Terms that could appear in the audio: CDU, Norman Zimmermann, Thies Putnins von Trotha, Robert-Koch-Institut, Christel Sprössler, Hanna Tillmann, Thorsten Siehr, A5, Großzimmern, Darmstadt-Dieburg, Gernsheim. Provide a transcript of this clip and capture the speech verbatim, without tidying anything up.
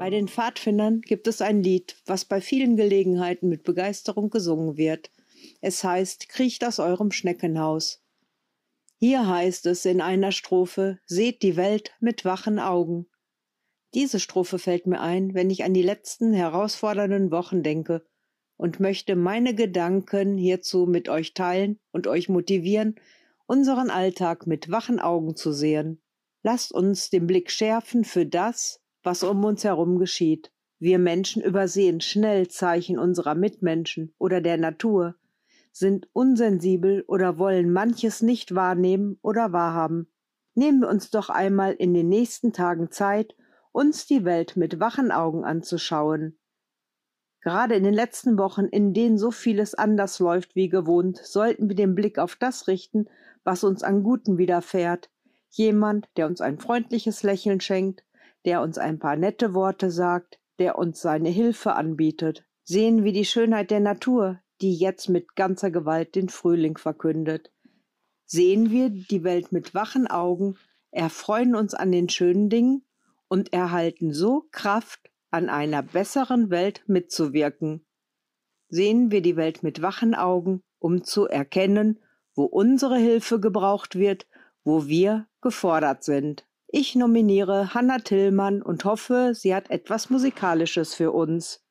Bei den Pfadfindern gibt es ein Lied, was bei vielen Gelegenheiten mit Begeisterung gesungen wird. Es heißt »Kriecht aus eurem Schneckenhaus«. Hier heißt es in einer Strophe »Seht die Welt mit wachen Augen«. Diese Strophe fällt mir ein, wenn ich an die letzten herausfordernden Wochen denke und möchte meine Gedanken hierzu mit euch teilen und euch motivieren, unseren Alltag mit wachen Augen zu sehen. Lasst uns den Blick schärfen für das, was um uns herum geschieht. Wir Menschen übersehen schnell Zeichen unserer Mitmenschen oder der Natur, sind unsensibel oder wollen manches nicht wahrnehmen oder wahrhaben. Nehmen wir uns doch einmal in den nächsten Tagen Zeit, uns die Welt mit wachen Augen anzuschauen. Gerade in den letzten Wochen, in denen so vieles anders läuft wie gewohnt, sollten wir den Blick auf das richten, was uns an Guten widerfährt. Jemand, der uns ein freundliches Lächeln schenkt, der uns ein paar nette Worte sagt, der uns seine Hilfe anbietet. Sehen wir die Schönheit der Natur, die jetzt mit ganzer Gewalt den Frühling verkündet. Sehen wir die Welt mit wachen Augen, erfreuen uns an den schönen Dingen und erhalten so Kraft, an einer besseren Welt mitzuwirken. Sehen wir die Welt mit wachen Augen, um zu erkennen, wo unsere Hilfe gebraucht wird, wo wir gefordert sind. Ich nominiere Hanna Tillmann und hoffe, sie hat etwas Musikalisches für uns.